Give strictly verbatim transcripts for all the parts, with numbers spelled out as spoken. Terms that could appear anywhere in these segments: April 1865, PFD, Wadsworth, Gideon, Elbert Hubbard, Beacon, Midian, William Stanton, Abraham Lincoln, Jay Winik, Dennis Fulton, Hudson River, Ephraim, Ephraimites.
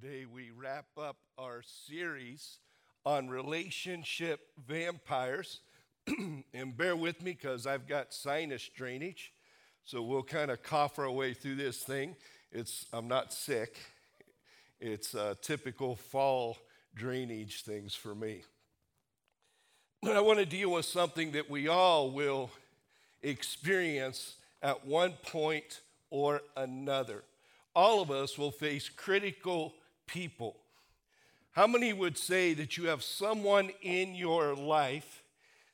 Today we wrap up our series on relationship vampires. And bear with me because I've got sinus drainage. So we'll kind of cough our way through this thing. It's I'm not sick. It's uh, typical fall drainage things for me. But I want to deal with something that we all will experience at one point or another. All of us will face critical people. How many would say that you have someone in your life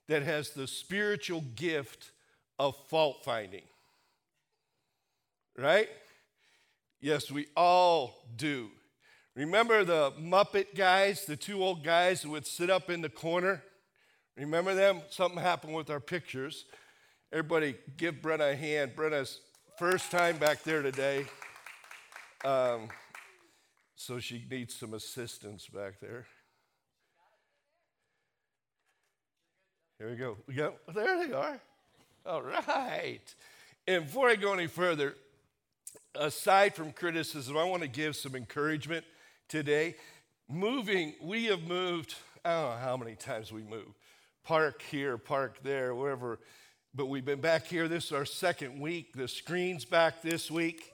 that has the spiritual gift of fault finding? Right? Yes, we all do. Remember the Muppet guys, the two old guys who would sit up in the corner? Remember them? Something happened with our pictures. Everybody give Brenna a hand. Brenna's first time back there today. Um, so she needs some assistance back there. Here we go. We go. There they are. All right. And before I go any further, aside from criticism, I want to give some encouragement today. Moving, we have moved, I don't know how many times we moved. Park here, park there, wherever. But we've been back here. This is our second week. The screen's back this week.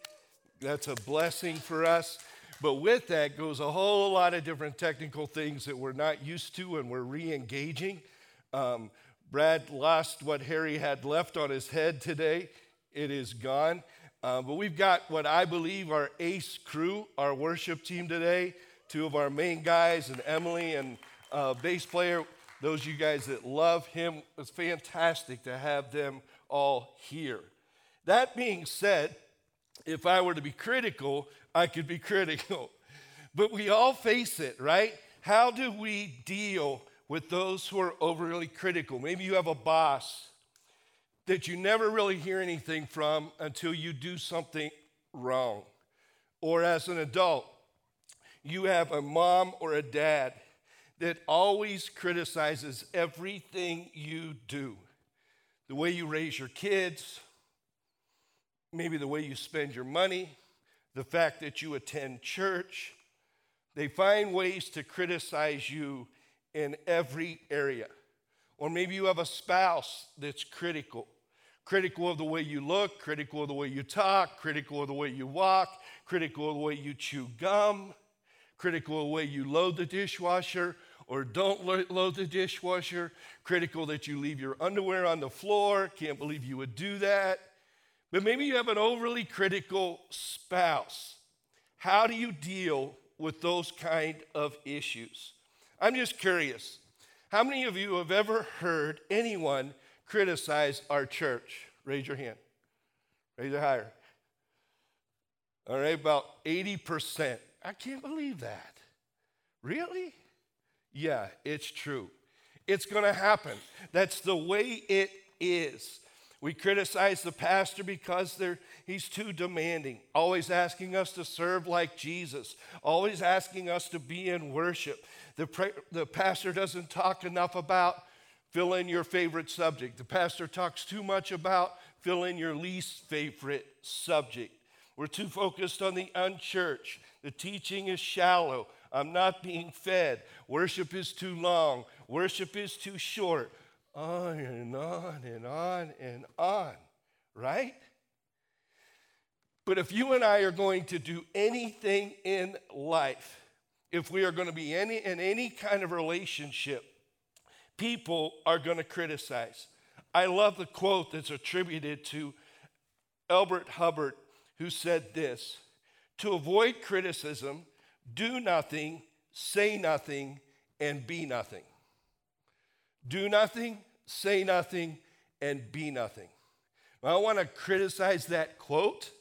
That's a blessing for us. But with that goes a whole lot of different technical things that we're not used to and we're re-engaging. Um, Brad lost what Harry had left on his head today. It is gone. Uh, but we've got what I believe our ace crew, our worship team today, two of our main guys, and Emily and uh, bass player. Those of you guys that love him, it's fantastic to have them all here. That being said, if I were to be critical, I could be critical. But we all face it, right? How do we deal with those who are overly critical? Maybe you have a boss that you never really hear anything from until you do something wrong. Or as an adult, you have a mom or a dad that always criticizes everything you do. The way you raise your kids, maybe the way you spend your money, the fact that you attend church. They find ways to criticize you in every area. Or maybe you have a spouse that's critical. Critical of the way you look, critical of the way you talk, critical of the way you walk, critical of the way you chew gum, critical of the way you load the dishwasher or don't load the dishwasher, critical that you leave your underwear on the floor, can't believe you would do that. But maybe you have an overly critical spouse. How do you deal with those kind of issues? I'm just curious. How many of you have ever heard anyone criticize our church? Raise your hand. Raise it higher. All right, about eighty percent. I can't believe that. Really? Yeah, it's true. It's going to happen. That's the way it is. We criticize the pastor because they're, he's too demanding, always asking us to serve like Jesus, always asking us to be in worship. The, pre, the pastor doesn't talk enough about fill in your favorite subject. The pastor talks too much about fill in your least favorite subject. We're too focused on the unchurched. The teaching is shallow. I'm not being fed. Worship is too long. Worship is too short. On and on and on and on, right? But if you and I are going to do anything in life, if we are going to be any, in any kind of relationship, people are going to criticize. I love the quote that's attributed to Elbert Hubbard, who said this: to avoid criticism, do nothing, say nothing, and be nothing. Do nothing, say nothing, and be nothing. I don't want to criticize that quote,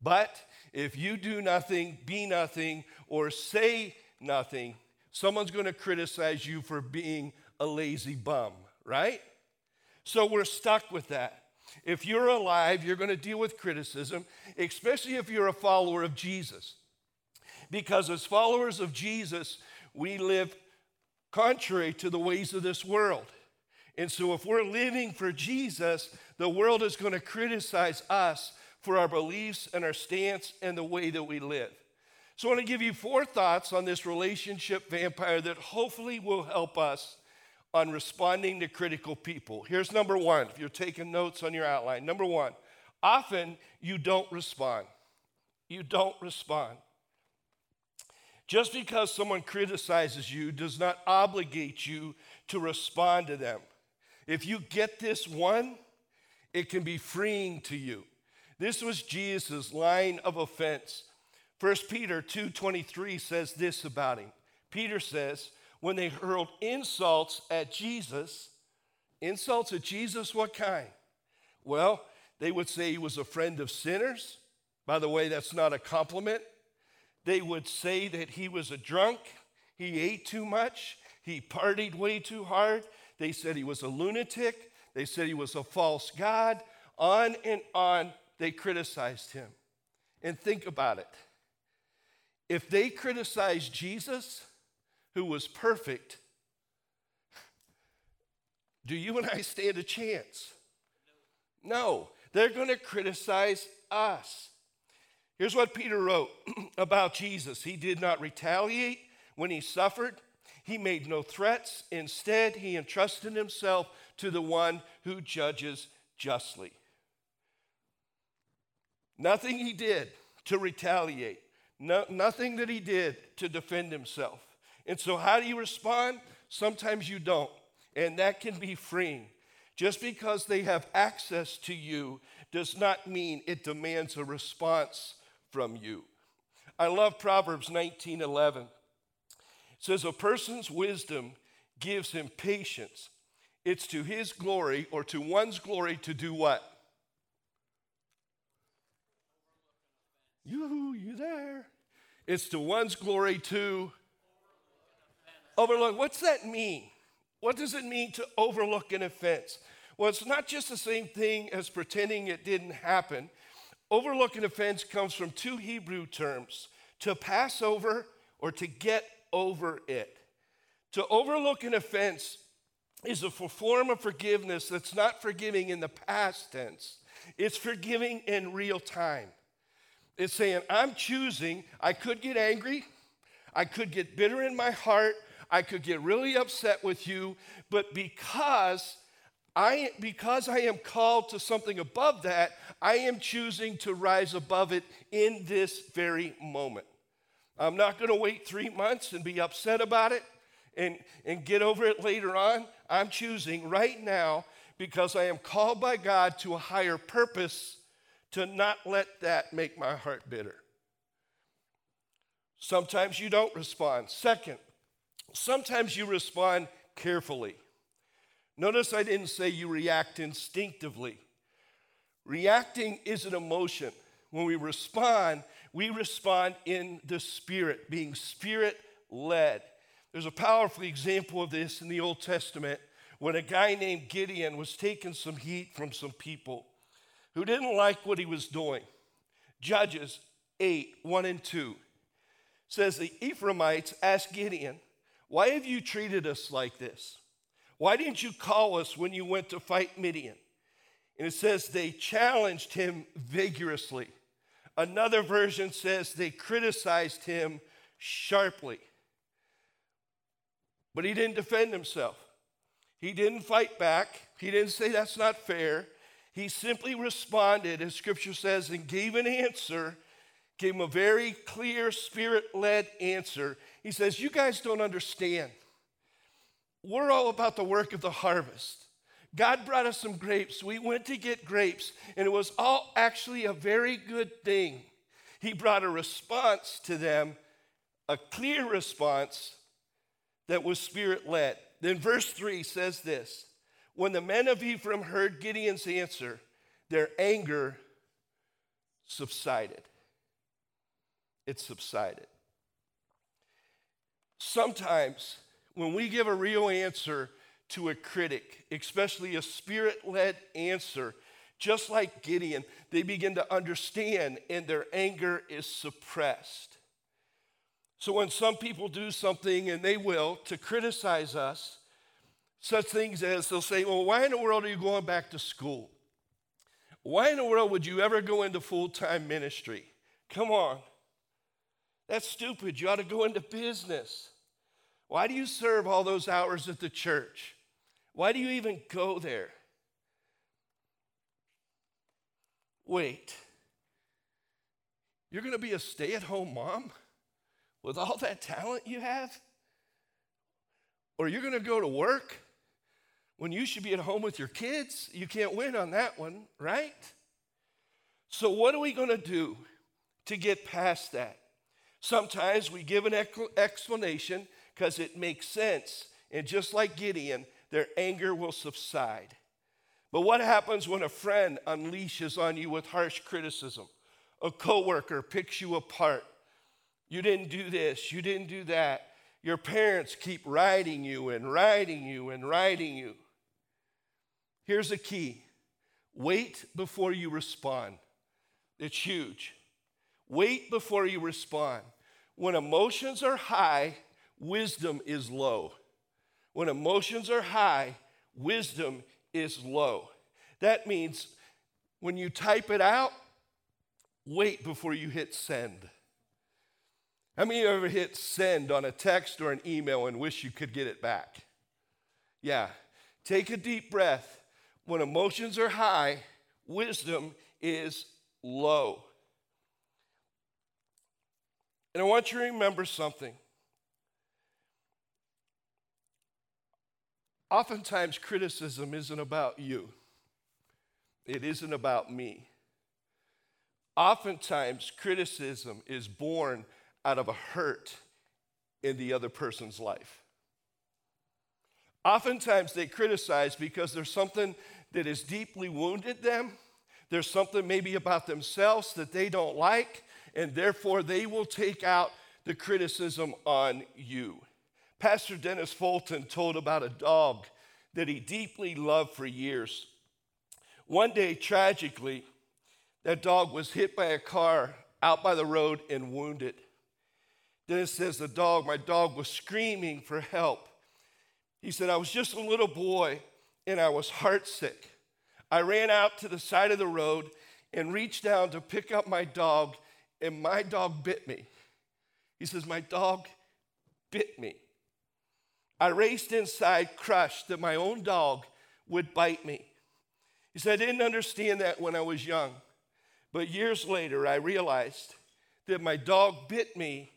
but if you do nothing, be nothing, or say nothing, someone's going to criticize you for being a lazy bum, right? So we're stuck with that. If you're alive, you're going to deal with criticism, especially if you're a follower of Jesus. Because as followers of Jesus, we live contrary to the ways of this world. And so if we're living for Jesus, the world is going to criticize us for our beliefs and our stance and the way that we live. So I want to give you four thoughts on this relationship vampire that hopefully will help us on responding to critical people. Here's number one, if you're taking notes on your outline. Number one, often you don't respond. You don't respond. Just because someone criticizes you does not obligate you to respond to them. If you get this one, it can be freeing to you. This was Jesus' line of offense. First Peter two twenty-three says this about him. Peter says, when they hurled insults at Jesus, insults at Jesus, what kind? Well, they would say he was a friend of sinners. By the way, that's not a compliment. They would say that he was a drunk, he ate too much, he partied way too hard. They said he was a lunatic. They said he was a false god. On and on, they criticized him. And think about it. If they criticized Jesus, who was perfect, do you and I stand a chance? No. No. They're going to criticize us. Here's what Peter wrote about Jesus. He did not retaliate when he suffered. He made no threats. Instead, he entrusted himself to the one who judges justly. Nothing he did to retaliate. No, nothing that he did to defend himself. And so how do you respond? Sometimes you don't. And that can be freeing. Just because they have access to you does not mean it demands a response from you. I love Proverbs nineteen eleven. It says, a person's wisdom gives him patience. It's to his glory or to one's glory to do what? You, you there. It's to one's glory to overlook. What's that mean? What does it mean to overlook an offense? Well, it's not just the same thing as pretending it didn't happen. Overlook an offense comes from two Hebrew terms, to pass over or to get over it. To overlook an offense is a form of forgiveness that's not forgiving in the past tense. It's forgiving in real time. It's saying, I'm choosing, I could get angry, I could get bitter in my heart, I could get really upset with you, but because I, because I am called to something above that, I am choosing to rise above it in this very moment. I'm not going to wait three months and be upset about it and, and get over it later on. I'm choosing right now because I am called by God to a higher purpose to not let that make my heart bitter. Sometimes you don't respond. Second, sometimes you respond carefully. Notice I didn't say you react instinctively. Reacting is an emotion. When we respond, we respond in the Spirit, being Spirit-led. There's a powerful example of this in the Old Testament when a guy named Gideon was taking some heat from some people who didn't like what he was doing. Judges eight, one and two says the Ephraimites asked Gideon, why have you treated us like this? Why didn't you call us when you went to fight Midian? And it says they challenged him vigorously. Another version says they criticized him sharply. But he didn't defend himself. He didn't fight back. He didn't say that's not fair. He simply responded, as Scripture says, and gave an answer, gave him a very clear, Spirit-led answer. He says, you guys don't understand. We're all about the work of the harvest. God brought us some grapes. We went to get grapes, and it was all actually a very good thing. He brought a response to them, a clear response that was Spirit-led. Then verse three says this, when the men of Ephraim heard Gideon's answer, their anger subsided. It subsided. Sometimes when we give a real answer to a critic, especially a Spirit-led answer, just like Gideon, they begin to understand and their anger is suppressed. So when some people do something, and they will, to criticize us, such things as they'll say, well, why in the world are you going back to school? Why in the world would you ever go into full-time ministry? Come on. That's stupid. You ought to go into business. Why do you serve all those hours at the church? Why do you even go there? Wait. You're going to be a stay-at-home mom with all that talent you have? Or you're going to go to work when you should be at home with your kids? You can't win on that one, right? So what are we going to do to get past that? Sometimes we give an explanation because it makes sense. And just like Gideon, their anger will subside. But what happens when a friend unleashes on you with harsh criticism? A coworker picks you apart. You didn't do this. You didn't do that. Your parents keep riding you and riding you and riding you. Here's a key. Wait before you respond. It's huge. Wait before you respond. When emotions are high, wisdom is low. When emotions are high, wisdom is low. That means when you type it out, wait before you hit send. How many of you ever hit send on a text or an email and wish you could get it back? Yeah. Take a deep breath. When emotions are high, wisdom is low. And I want you to remember something. Oftentimes, criticism isn't about you. It isn't about me. Oftentimes, criticism is born out of a hurt in the other person's life. Oftentimes they criticize because there's something that has deeply wounded them. There's something maybe about themselves that they don't like, and therefore they will take out the criticism on you. Pastor Dennis Fulton told about a dog that he deeply loved for years. One day, tragically, that dog was hit by a car out by the road and wounded. Dennis says, the dog, my dog was screaming for help. He said, I was just a little boy, and I was heartsick. I ran out to the side of the road and reached down to pick up my dog, and my dog bit me. He says, my dog bit me. I raced inside, crushed that my own dog would bite me. He said, I didn't understand that when I was young, but years later, I realized that my dog bit me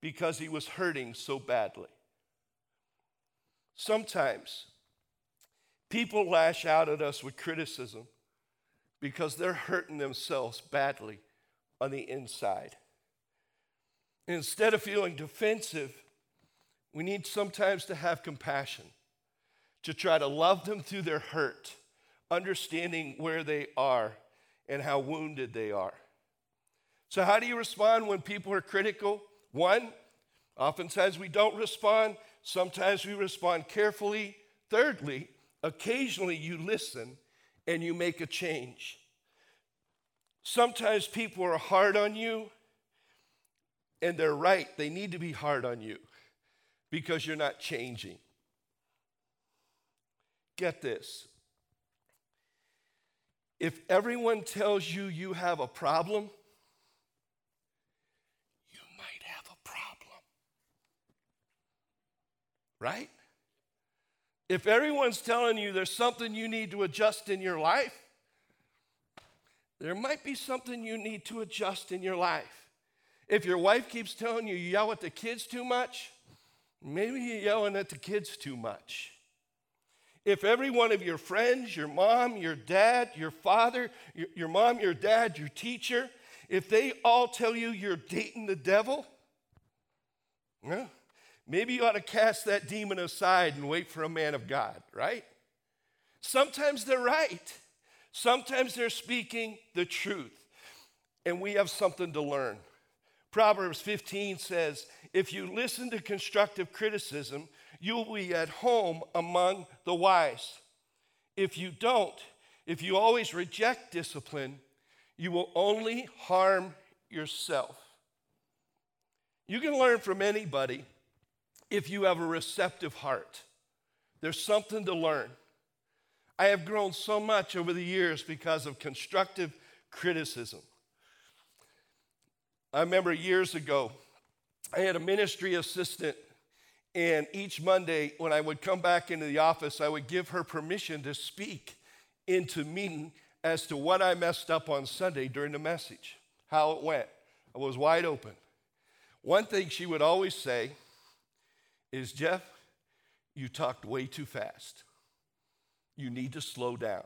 because he was hurting so badly. Sometimes people lash out at us with criticism because they're hurting themselves badly on the inside. And instead of feeling defensive, we need sometimes to have compassion, to try to love them through their hurt, understanding where they are and how wounded they are. So how do you respond when people are critical? One, oftentimes we don't respond. Sometimes we respond carefully. Thirdly, occasionally you listen and you make a change. Sometimes people are hard on you, and they're right. They need to be hard on you because you're not changing. Get this. If everyone tells you you have a problem, right? If everyone's telling you there's something you need to adjust in your life, there might be something you need to adjust in your life. If your wife keeps telling you you yell at the kids too much, maybe you're yelling at the kids too much. If every one of your friends, your mom, your dad, your father, your, your mom, your dad, your teacher, if they all tell you you're dating the devil, yeah. Maybe you ought to cast that demon aside and wait for a man of God, right? Sometimes they're right. Sometimes they're speaking the truth. And we have something to learn. Proverbs fifteen says, if you listen to constructive criticism, you will be at home among the wise. If you don't, if you always reject discipline, you will only harm yourself. You can learn from anybody if you have a receptive heart. There's something to learn. I have grown so much over the years because of constructive criticism. I remember years ago, I had a ministry assistant, and each Monday when I would come back into the office, I would give her permission to speak into meeting as to what I messed up on Sunday during the message, how it went. I was wide open. One thing she would always say is, Jeff, you talked way too fast. You need to slow down.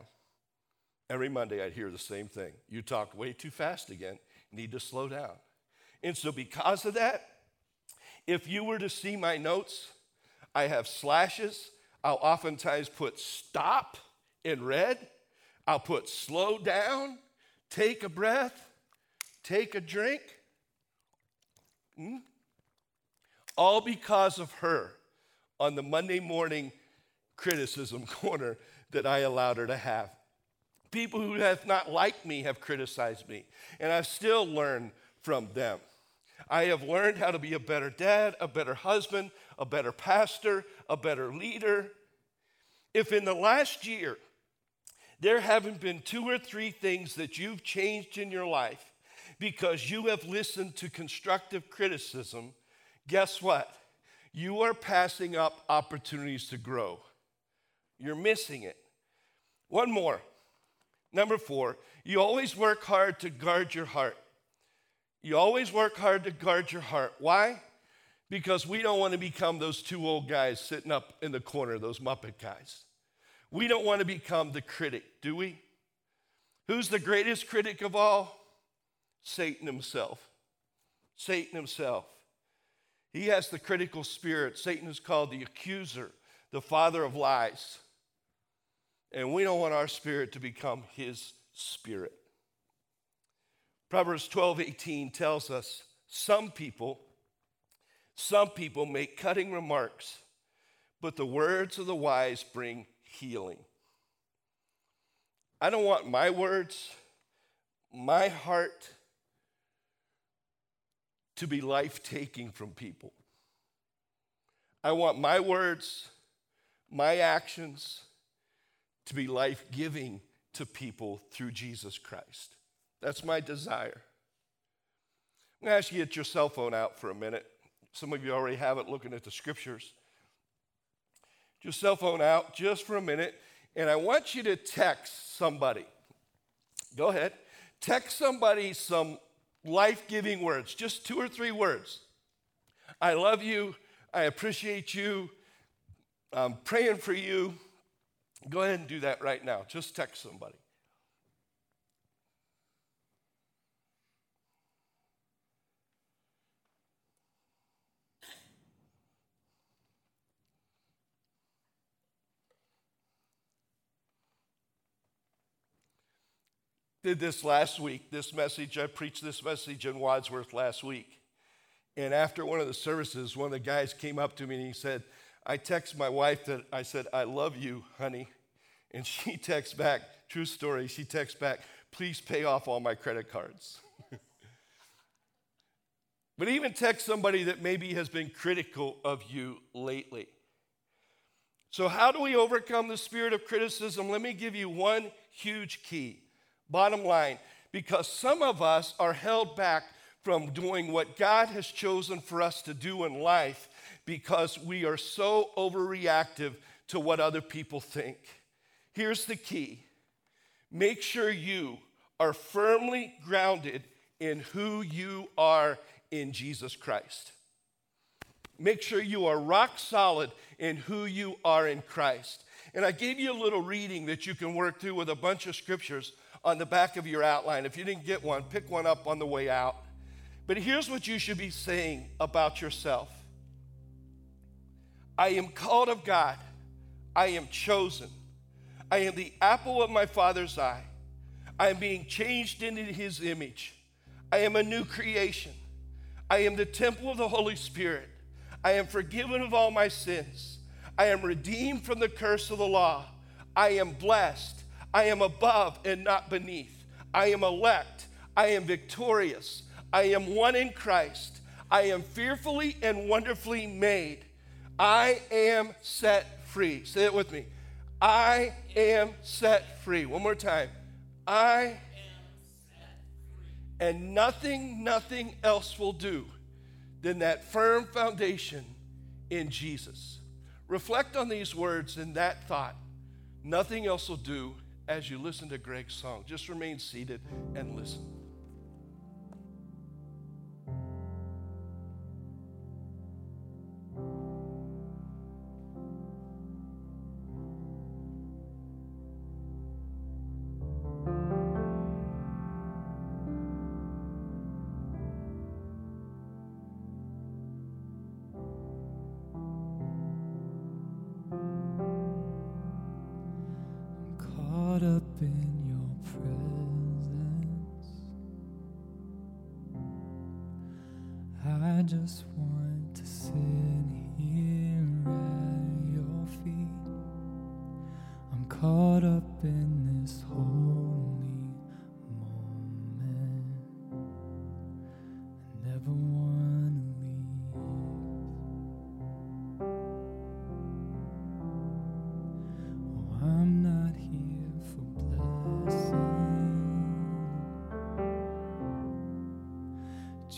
Every Monday I'd hear the same thing. You talked way too fast again. Need to slow down. And so because of that, if you were to see my notes, I have slashes. I'll oftentimes put stop in red. I'll put slow down, take a breath, take a drink. Hmm? All because of her on the Monday morning criticism corner that I allowed her to have. People who have not liked me have criticized me, and I've still learned from them. I have learned how to be a better dad, a better husband, a better pastor, a better leader. If in the last year there haven't been two or three things that you've changed in your life because you have listened to constructive criticism, guess what? You are passing up opportunities to grow. You're missing it. One more. Number four, you always work hard to guard your heart. You always work hard to guard your heart. Why? Because we don't want to become those two old guys sitting up in the corner, those Muppet guys. We don't want to become the critic, do we? Who's the greatest critic of all? Satan himself. Satan himself. He has the critical spirit. Satan is called the accuser, the father of lies. And we don't want our spirit to become his spirit. Proverbs twelve eighteen tells us some people, some people make cutting remarks, but the words of the wise bring healing. I don't want my words, my heart to be life-taking from people. I want my words, my actions to be life-giving to people through Jesus Christ. That's my desire. I'm going to ask you to get your cell phone out for a minute. Some of you already have it looking at the scriptures. Get your cell phone out just for a minute, and I want you to text somebody. Go ahead. Text somebody some life-giving words, just two or three words. I love you. I appreciate you. I'm praying for you. Go ahead and do that right now. Just text somebody. Did this last week, this message. I preached this message in Wadsworth last week. And after one of the services, one of the guys came up to me and he said, I text my wife that I said, I love you, honey. And she texts back, true story, she texts back, please pay off all my credit cards. But even text somebody that maybe has been critical of you lately. So how do we overcome the spirit of criticism? Let me give you one huge key. Bottom line, because some of us are held back from doing what God has chosen for us to do in life because we are so overreactive to what other people think. Here's the key. Make sure you are firmly grounded in who you are in Jesus Christ. Make sure you are rock solid in who you are in Christ. And I gave you a little reading that you can work through with a bunch of scriptures on the back of your outline. If you didn't get one, pick one up on the way out. But here's what you should be saying about yourself. I am called of God. I am chosen. I am the apple of my Father's eye. I am being changed into his image. I am a new creation. I am the temple of the Holy Spirit. I am forgiven of all my sins. I am redeemed from the curse of the law. I am blessed. I am above and not beneath. I am elect. I am victorious. I am one in Christ. I am fearfully and wonderfully made. I am set free. Say it with me. I am set free. One more time. I am set free. And nothing, nothing else will do than that firm foundation in Jesus. Reflect on these words and that thought. Nothing else will do as you listen to Greg's song. Just remain seated and listen.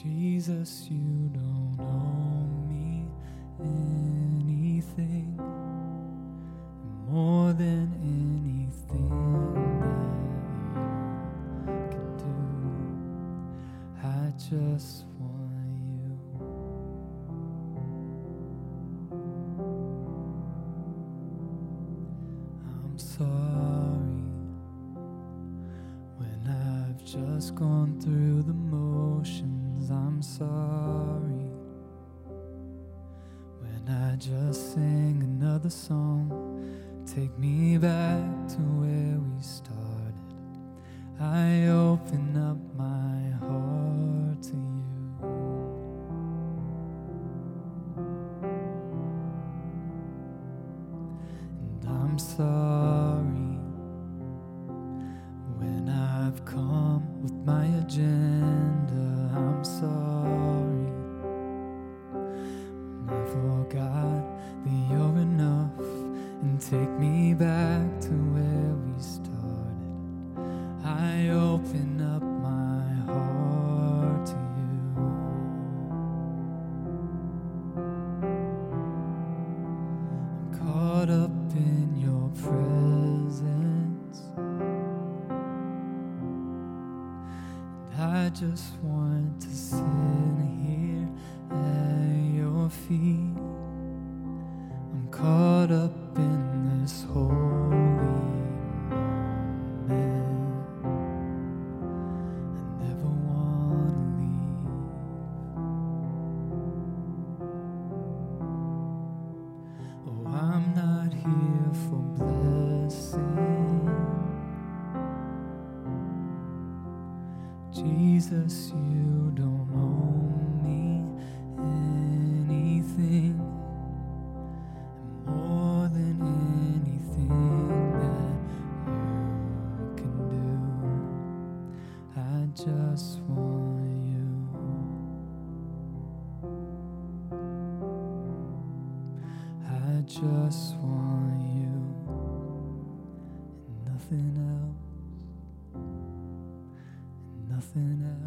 Jesus, you don't owe me anything more than anything that you can do. I just want you. I'm sorry when I've just gone through the motions. I'm sorry when I just sing another song. Take me back to where we started. I open up my heart to you. And I'm sorry when I've come with my agenda. I'm sorry when I forgot that you're enough, and take me back to where we started. I open up my heart to you. I'm caught up in your presence, and I just want to sit here at your feet. I'm caught up in this holy moment. I never want to leave. Oh, I'm not here for blessing. Jesus, you don't owe me anything more than anything that you can do. I just want you. I just want you and nothing else, and nothing else.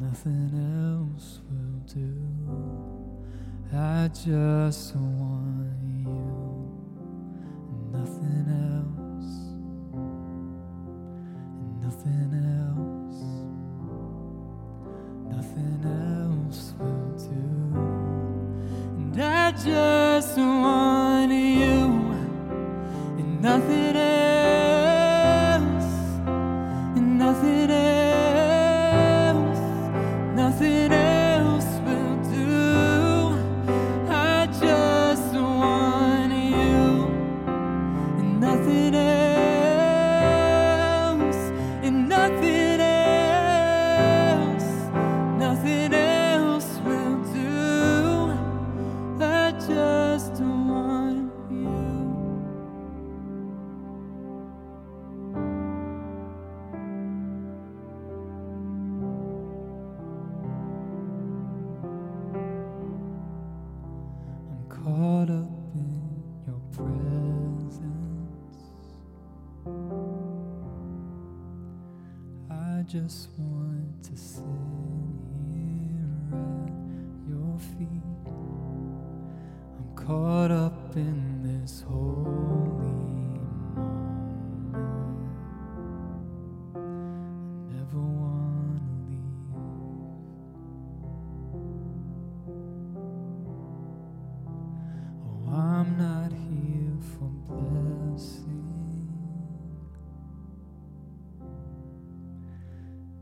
Nothing else will do. I just want you. Nothing else. Nothing else. Nothing else will do. And I just want you. And nothing else. And nothing else. I just want to sit here. at your feet. I'm caught up in this holy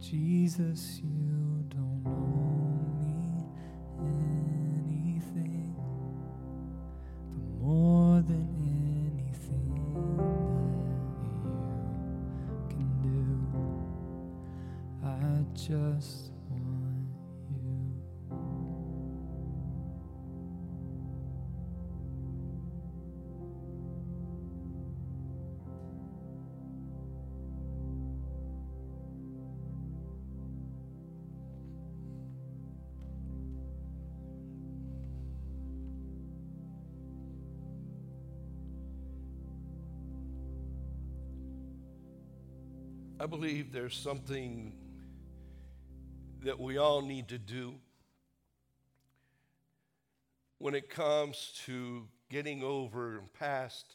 Jesus, you don't owe me anything, but more than anything that you can do, I just want you. I believe there's something that we all need to do when it comes to getting over and past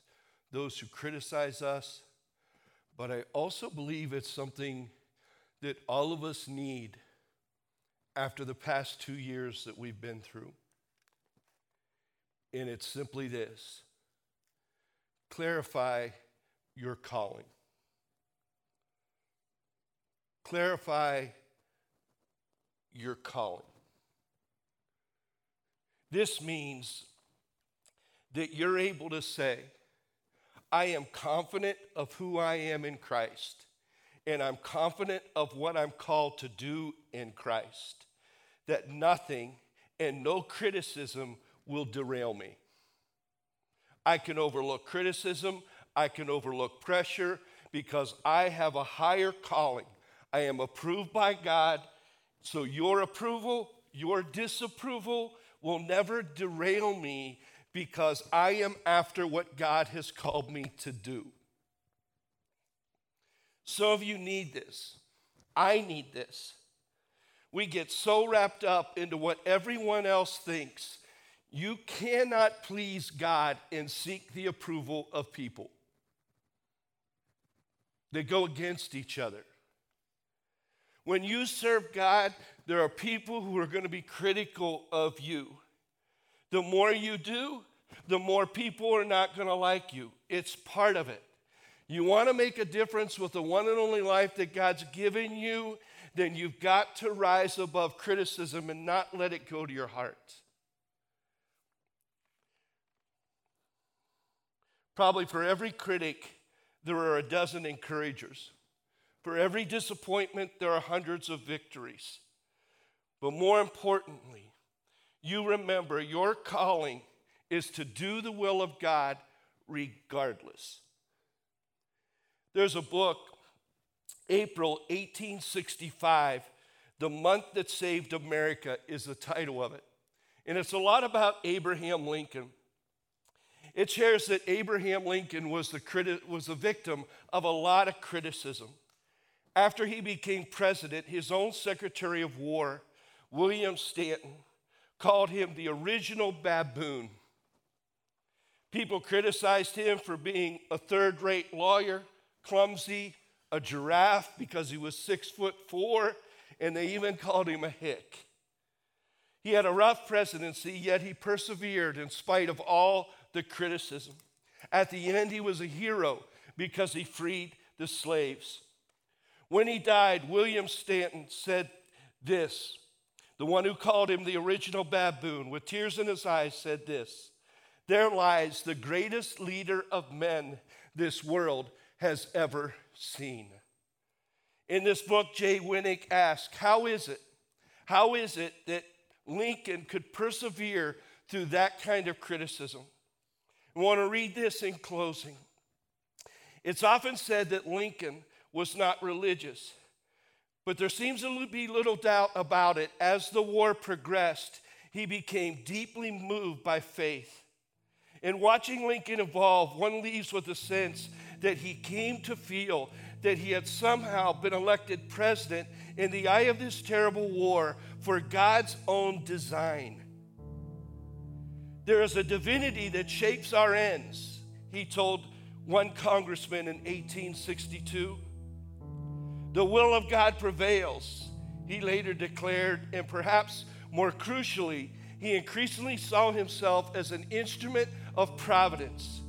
those who criticize us, but I also believe it's something that all of us need after the past two years that we've been through. And it's simply this: clarify your calling. Clarify your calling. This means that you're able to say, I am confident of who I am in Christ, and I'm confident of what I'm called to do in Christ, that nothing and no criticism will derail me. I can overlook criticism, I can overlook pressure, because I have a higher calling. I am approved by God, so your approval, your disapproval will never derail me, because I am after what God has called me to do. Some of you need this. I need this. We get so wrapped up into what everyone else thinks. You cannot please God and seek the approval of people. They go against each other. When you serve God, there are people who are going to be critical of you. The more you do, the more people are not going to like you. It's part of it. You want to make a difference with the one and only life that God's given you, then you've got to rise above criticism and not let it go to your heart. Probably for every critic, there are a dozen encouragers. For every disappointment, there are hundreds of victories. But more importantly, you remember your calling is to do the will of God regardless. There's a book, April eighteen sixty-five, The Month That Saved America is the title of it. And it's a lot about Abraham Lincoln. It shares that Abraham Lincoln was the criti- was the victim of a lot of criticism. After he became president, his own Secretary of War, William Stanton, called him the original baboon. People criticized him for being a third-rate lawyer, clumsy, a giraffe because he was six foot four, and they even called him a hick. He had a rough presidency, yet he persevered in spite of all the criticism. At the end, he was a hero because he freed the slaves. When he died, William Stanton said this. The one who called him the original baboon, with tears in his eyes, said this: there lies the greatest leader of men this world has ever seen. In this book, Jay Winik asks, how is it? How is it that Lincoln could persevere through that kind of criticism? I want to read this in closing. It's often said that Lincoln was not religious, but there seems to be little doubt about it. As the war progressed, he became deeply moved by faith. In watching Lincoln evolve, one leaves with a sense that he came to feel that he had somehow been elected president in the eye of this terrible war for God's own design. There is a divinity that shapes our ends, he told one congressman in eighteen sixty-two. The will of God prevails, he later declared, and perhaps more crucially, he increasingly saw himself as an instrument of providence,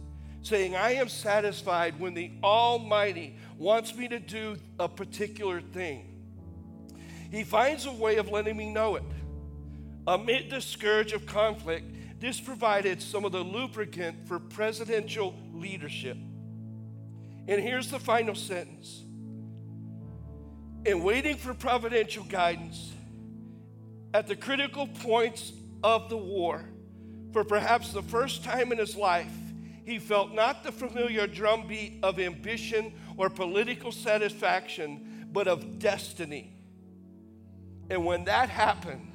saying, I am satisfied when the Almighty wants me to do a particular thing. He finds a way of letting me know it. Amid the scourge of conflict, this provided some of the lubricant for presidential leadership. And here's the final sentence. In waiting for providential guidance, at the critical points of the war, for perhaps the first time in his life, he felt not the familiar drumbeat of ambition or political satisfaction, but of destiny. And when that happened,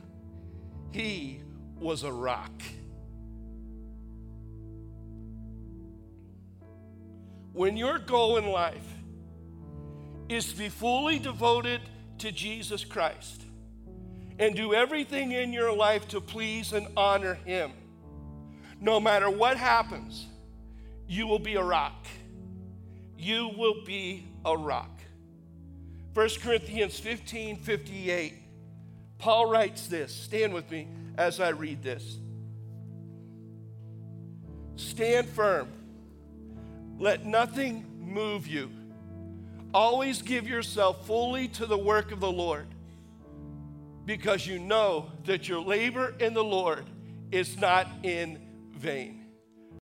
he was a rock. When your goal in life is to be fully devoted to Jesus Christ and do everything in your life to please and honor him, no matter what happens, you will be a rock. You will be a rock. First Corinthians fifteen fifty-eight. Paul writes this. Stand with me as I read this. Stand firm. Let nothing move you. Always give yourself fully to the work of the Lord, because you know that your labor in the Lord is not in vain.